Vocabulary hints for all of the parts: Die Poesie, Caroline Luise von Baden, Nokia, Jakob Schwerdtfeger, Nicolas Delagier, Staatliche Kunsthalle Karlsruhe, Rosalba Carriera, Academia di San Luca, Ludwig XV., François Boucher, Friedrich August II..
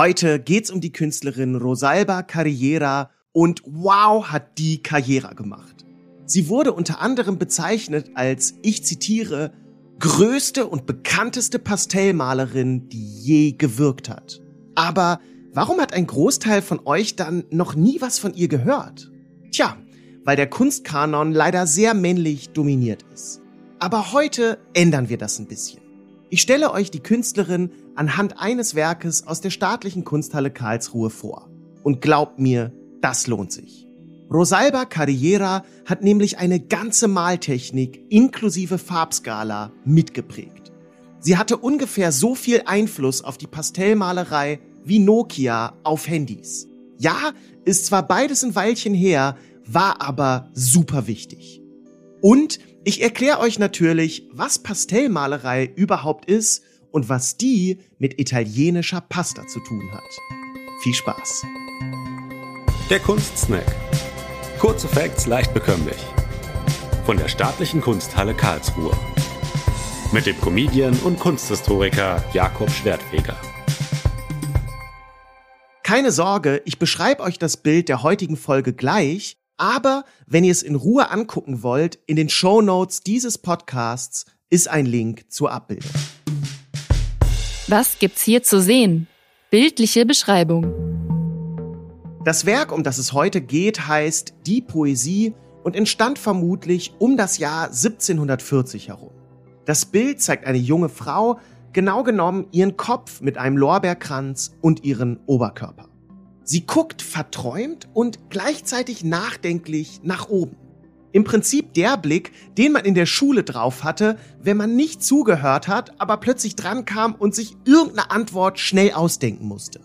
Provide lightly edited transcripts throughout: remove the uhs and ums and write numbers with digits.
Heute geht's um die Künstlerin Rosalba Carriera und wow, hat die Karriere gemacht. Sie wurde unter anderem bezeichnet als, ich zitiere, größte und bekannteste Pastellmalerin, die je gewirkt hat. Aber warum hat ein Großteil von euch dann noch nie was von ihr gehört? Tja, weil der Kunstkanon leider sehr männlich dominiert ist. Aber heute ändern wir das ein bisschen. Ich stelle euch die Künstlerin anhand eines Werkes aus der Staatlichen Kunsthalle Karlsruhe vor. Und glaubt mir, das lohnt sich. Rosalba Carriera hat nämlich eine ganze Maltechnik inklusive Farbskala mitgeprägt. Sie hatte ungefähr so viel Einfluss auf die Pastellmalerei wie Nokia auf Handys. Ja, ist zwar beides ein Weilchen her, war aber super wichtig. Und ich erkläre euch natürlich, was Pastellmalerei überhaupt ist und was die mit italienischer Pasta zu tun hat. Viel Spaß! Der Kunstsnack. Kurze Facts, leicht bekömmlich. Von der Staatlichen Kunsthalle Karlsruhe. Mit dem Comedian und Kunsthistoriker Jakob Schwerdtfeger. Keine Sorge, ich beschreibe euch das Bild der heutigen Folge gleich, aber wenn ihr es in Ruhe angucken wollt, in den Shownotes dieses Podcasts ist ein Link zur Abbildung. Was gibt's hier zu sehen? Bildliche Beschreibung. Das Werk, um das es heute geht, heißt Die Poesie und entstand vermutlich um das Jahr 1740 herum. Das Bild zeigt eine junge Frau, genau genommen ihren Kopf mit einem Lorbeerkranz und ihren Oberkörper. Sie guckt verträumt und gleichzeitig nachdenklich nach oben. Im Prinzip der Blick, den man in der Schule drauf hatte, wenn man nicht zugehört hat, aber plötzlich dran kam und sich irgendeine Antwort schnell ausdenken musste.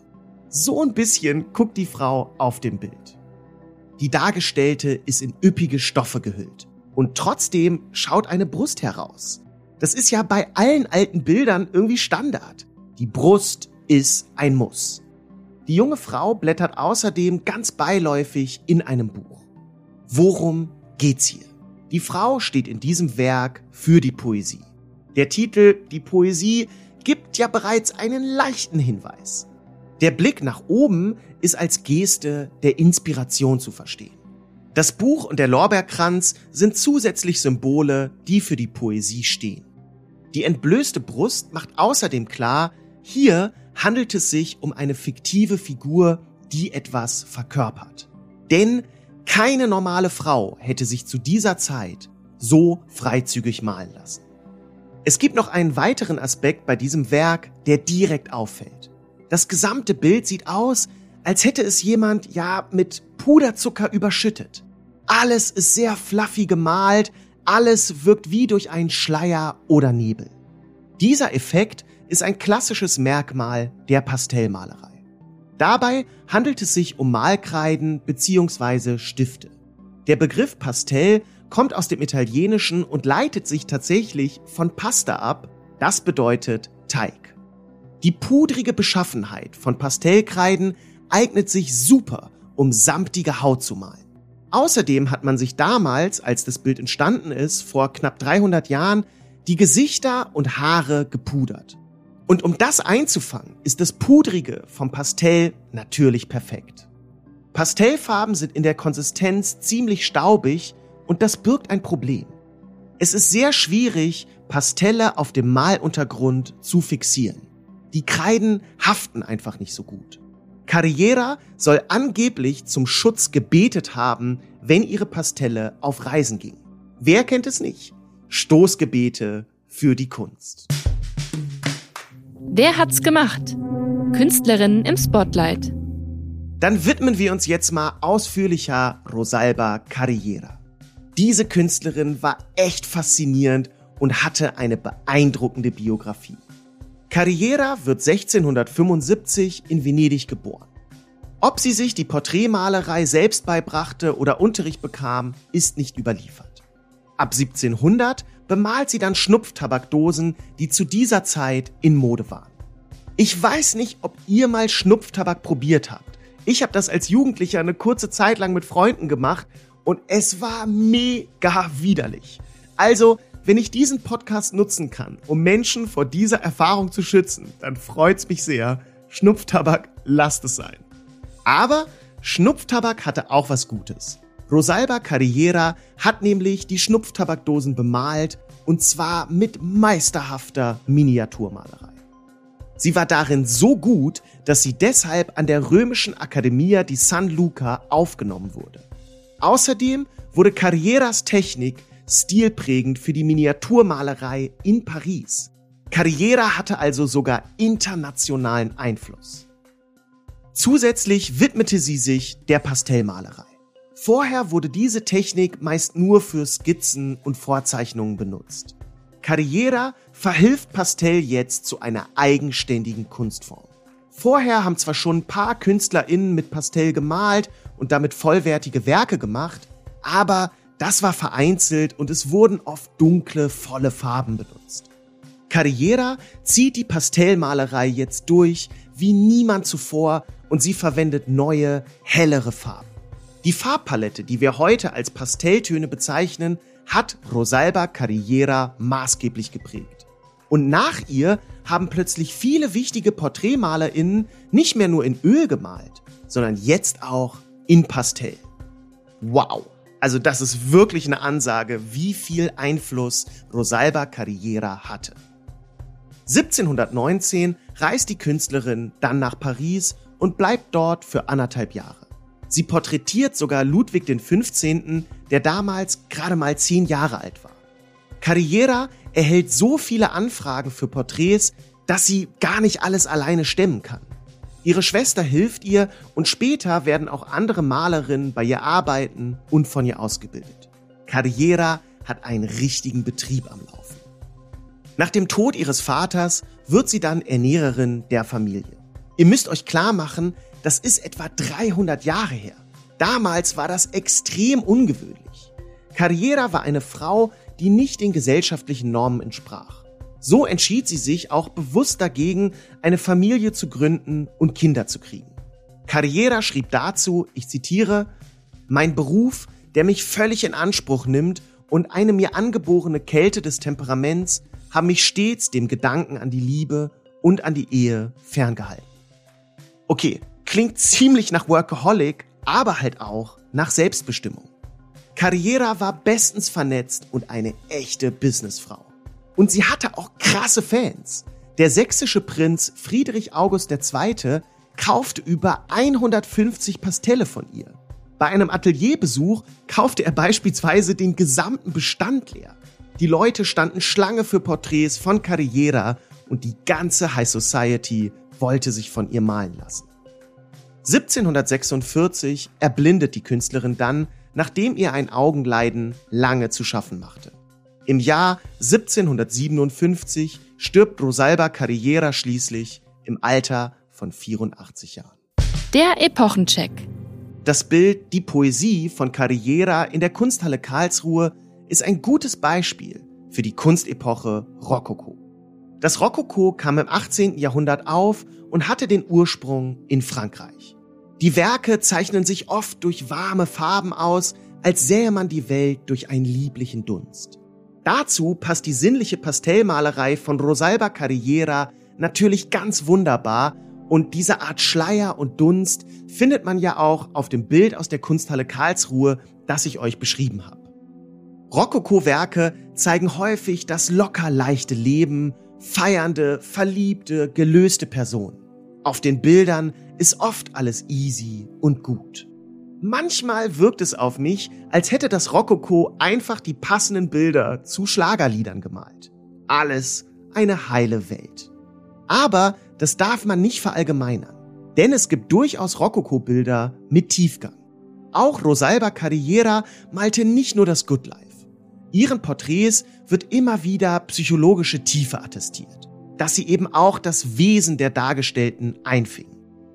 So ein bisschen guckt die Frau auf dem Bild. Die Dargestellte ist in üppige Stoffe gehüllt und trotzdem schaut eine Brust heraus. Das ist ja bei allen alten Bildern irgendwie Standard. Die Brust ist ein Muss. Die junge Frau blättert außerdem ganz beiläufig in einem Buch. Worum geht's hier? Die Frau steht in diesem Werk für die Poesie. Der Titel, die Poesie, gibt ja bereits einen leichten Hinweis. Der Blick nach oben ist als Geste der Inspiration zu verstehen. Das Buch und der Lorbeerkranz sind zusätzlich Symbole, die für die Poesie stehen. Die entblößte Brust macht außerdem klar, hier handelt es sich um eine fiktive Figur, die etwas verkörpert. Denn keine normale Frau hätte sich zu dieser Zeit so freizügig malen lassen. Es gibt noch einen weiteren Aspekt bei diesem Werk, der direkt auffällt. Das gesamte Bild sieht aus, als hätte es jemand, ja, mit Puderzucker überschüttet. Alles ist sehr fluffy gemalt, alles wirkt wie durch einen Schleier oder Nebel. Dieser Effekt ist ein klassisches Merkmal der Pastellmalerei. Dabei handelt es sich um Malkreiden bzw. Stifte. Der Begriff Pastell kommt aus dem Italienischen und leitet sich tatsächlich von Pasta ab, das bedeutet Teig. Die pudrige Beschaffenheit von Pastellkreiden eignet sich super, um samtige Haut zu malen. Außerdem hat man sich damals, als das Bild entstanden ist, vor knapp 300 Jahren, die Gesichter und Haare gepudert. Und um das einzufangen, ist das Pudrige vom Pastell natürlich perfekt. Pastellfarben sind in der Konsistenz ziemlich staubig und das birgt ein Problem. Es ist sehr schwierig, Pastelle auf dem Maluntergrund zu fixieren. Die Kreiden haften einfach nicht so gut. Carriera soll angeblich zum Schutz gebetet haben, wenn ihre Pastelle auf Reisen ging. Wer kennt es nicht? Stoßgebete für die Kunst. Wer hat's gemacht? Künstlerinnen im Spotlight. Dann widmen wir uns jetzt mal ausführlicher Rosalba Carriera. Diese Künstlerin war echt faszinierend und hatte eine beeindruckende Biografie. Carriera wird 1675 in Venedig geboren. Ob sie sich die Porträtmalerei selbst beibrachte oder Unterricht bekam, ist nicht überliefert. Ab 1700 bemalt sie dann Schnupftabakdosen, die zu dieser Zeit in Mode waren. Ich weiß nicht, ob ihr mal Schnupftabak probiert habt. Ich habe das als Jugendlicher eine kurze Zeit lang mit Freunden gemacht und es war mega widerlich. Also, wenn ich diesen Podcast nutzen kann, um Menschen vor dieser Erfahrung zu schützen, dann freut's mich sehr. Schnupftabak, lasst es sein. Aber Schnupftabak hatte auch was Gutes. Rosalba Carriera hat nämlich die Schnupftabakdosen bemalt, und zwar mit meisterhafter Miniaturmalerei. Sie war darin so gut, dass sie deshalb an der römischen Academia di San Luca aufgenommen wurde. Außerdem wurde Carrieras Technik stilprägend für die Miniaturmalerei in Paris. Carriera hatte also sogar internationalen Einfluss. Zusätzlich widmete sie sich der Pastellmalerei. Vorher wurde diese Technik meist nur für Skizzen und Vorzeichnungen benutzt. Carriera verhilft Pastell jetzt zu einer eigenständigen Kunstform. Vorher haben zwar schon ein paar KünstlerInnen mit Pastell gemalt und damit vollwertige Werke gemacht, aber das war vereinzelt und es wurden oft dunkle, volle Farben benutzt. Carriera zieht die Pastellmalerei jetzt durch wie niemand zuvor und sie verwendet neue, hellere Farben. Die Farbpalette, die wir heute als Pastelltöne bezeichnen, hat Rosalba Carriera maßgeblich geprägt. Und nach ihr haben plötzlich viele wichtige PorträtmalerInnen nicht mehr nur in Öl gemalt, sondern jetzt auch in Pastell. Wow, also das ist wirklich eine Ansage, wie viel Einfluss Rosalba Carriera hatte. 1719 reist die Künstlerin dann nach Paris und bleibt dort für 1,5 Jahre. Sie porträtiert sogar Ludwig XV., der damals gerade mal 10 Jahre alt war. Carriera erhält so viele Anfragen für Porträts, dass sie gar nicht alles alleine stemmen kann. Ihre Schwester hilft ihr und später werden auch andere Malerinnen bei ihr arbeiten und von ihr ausgebildet. Carriera hat einen richtigen Betrieb am Laufen. Nach dem Tod ihres Vaters wird sie dann Ernährerin der Familie. Ihr müsst euch klar machen, das ist etwa 300 Jahre her. Damals war das extrem ungewöhnlich. Carriera war eine Frau, die nicht den gesellschaftlichen Normen entsprach. So entschied sie sich auch bewusst dagegen, eine Familie zu gründen und Kinder zu kriegen. Carriera schrieb dazu, ich zitiere, "Mein Beruf, der mich völlig in Anspruch nimmt und eine mir angeborene Kälte des Temperaments, haben mich stets dem Gedanken an die Liebe und an die Ehe ferngehalten." Okay. Klingt ziemlich nach Workaholic, aber halt auch nach Selbstbestimmung. Carriera war bestens vernetzt und eine echte Businessfrau. Und sie hatte auch krasse Fans. Der sächsische Prinz Friedrich August II. Kaufte über 150 Pastelle von ihr. Bei einem Atelierbesuch kaufte er beispielsweise den gesamten Bestand leer. Die Leute standen Schlange für Porträts von Carriera und die ganze High Society wollte sich von ihr malen lassen. 1746 erblindet die Künstlerin dann, nachdem ihr ein Augenleiden lange zu schaffen machte. Im Jahr 1757 stirbt Rosalba Carriera schließlich im Alter von 84 Jahren. Der Epochencheck. Das Bild Die Poesie von Carriera in der Kunsthalle Karlsruhe ist ein gutes Beispiel für die Kunstepoche Rokoko. Das Rokoko kam im 18. Jahrhundert auf und hatte den Ursprung in Frankreich. Die Werke zeichnen sich oft durch warme Farben aus, als sähe man die Welt durch einen lieblichen Dunst. Dazu passt die sinnliche Pastellmalerei von Rosalba Carriera natürlich ganz wunderbar und diese Art Schleier und Dunst findet man ja auch auf dem Bild aus der Kunsthalle Karlsruhe, das ich euch beschrieben habe. Rokoko-Werke zeigen häufig das locker leichte Leben, feiernde, verliebte, gelöste Personen. Auf den Bildern ist oft alles easy und gut. Manchmal wirkt es auf mich, als hätte das Rokoko einfach die passenden Bilder zu Schlagerliedern gemalt. Alles eine heile Welt. Aber das darf man nicht verallgemeinern, denn es gibt durchaus Rokoko-Bilder mit Tiefgang. Auch Rosalba Carriera malte nicht nur das Good Life. Ihren Porträts wird immer wieder psychologische Tiefe attestiert, dass sie eben auch das Wesen der Dargestellten einfing.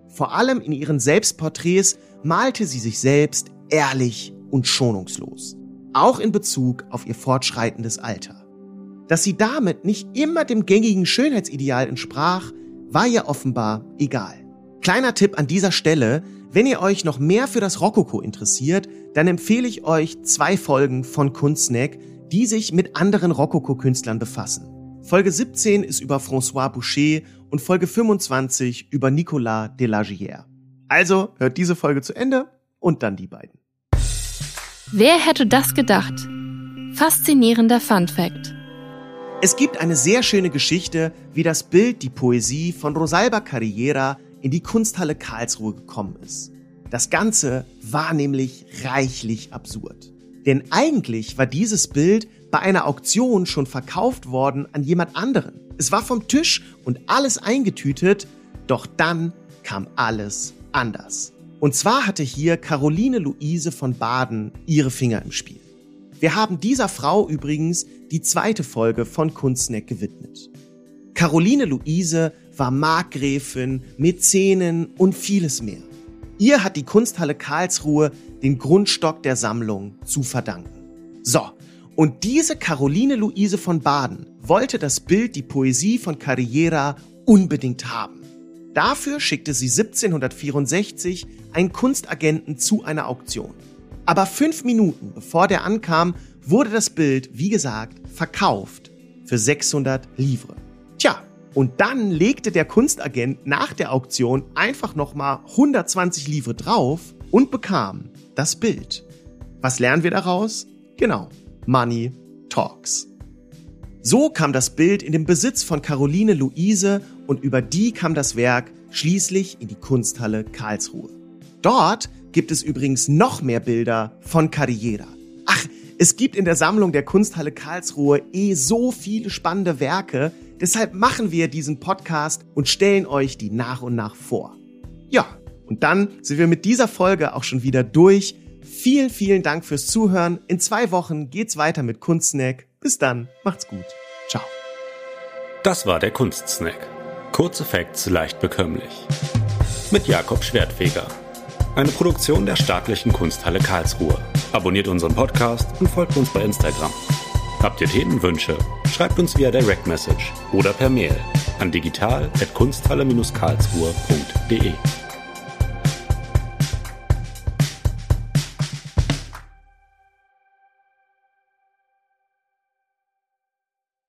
Vor allem in ihren Selbstporträts malte sie sich selbst ehrlich und schonungslos, auch in Bezug auf ihr fortschreitendes Alter. Dass sie damit nicht immer dem gängigen Schönheitsideal entsprach, war ihr offenbar egal. Kleiner Tipp an dieser Stelle: Wenn ihr euch noch mehr für das Rokoko interessiert, dann empfehle ich euch 2 Folgen von Kunstsnack, die sich mit anderen Rokoko-Künstlern befassen. Folge 17 ist über François Boucher und Folge 25 über Nicolas Delagier. Also hört diese Folge zu Ende und dann die beiden. Wer hätte das gedacht? Faszinierender Funfact. Es gibt eine sehr schöne Geschichte, wie das Bild Die Poesie von Rosalba Carriera in die Kunsthalle Karlsruhe gekommen ist. Das Ganze war nämlich reichlich absurd. Denn eigentlich war dieses Bild bei einer Auktion schon verkauft worden an jemand anderen. Es war vom Tisch und alles eingetütet, doch dann kam alles anders. Und zwar hatte hier Caroline Luise von Baden ihre Finger im Spiel. Wir haben dieser Frau übrigens die zweite Folge von Kunstsnack gewidmet. Caroline Luise war Markgräfin, Mäzenin und vieles mehr. Ihr hat die Kunsthalle Karlsruhe den Grundstock der Sammlung zu verdanken. So, und diese Caroline Luise von Baden wollte das Bild Die Poesie von Carriera unbedingt haben. Dafür schickte sie 1764 einen Kunstagenten zu einer Auktion. Aber 5 Minuten bevor der ankam, wurde das Bild, wie gesagt, verkauft für 600 Livres. Tja, und dann legte der Kunstagent nach der Auktion einfach nochmal 120 Livres drauf und bekam das Bild. Was lernen wir daraus? Genau, Money Talks. So kam das Bild in den Besitz von Caroline Luise und über die kam das Werk schließlich in die Kunsthalle Karlsruhe. Dort gibt es übrigens noch mehr Bilder von Carriera. Ach, es gibt in der Sammlung der Kunsthalle Karlsruhe so viele spannende Werke, deshalb machen wir diesen Podcast und stellen euch die nach und nach vor. Ja, und dann sind wir mit dieser Folge auch schon wieder durch. Vielen, vielen Dank fürs Zuhören. In 2 Wochen geht's weiter mit Kunstsnack. Bis dann, macht's gut. Ciao. Das war der Kunstsnack. Kurze Facts leicht bekömmlich. Mit Jakob Schwerdtfeger. Eine Produktion der Staatlichen Kunsthalle Karlsruhe. Abonniert unseren Podcast und folgt uns bei Instagram. Habt ihr Themenwünsche? Schreibt uns via Direct Message oder per Mail an digital@kunsthalle-karlsruhe.de.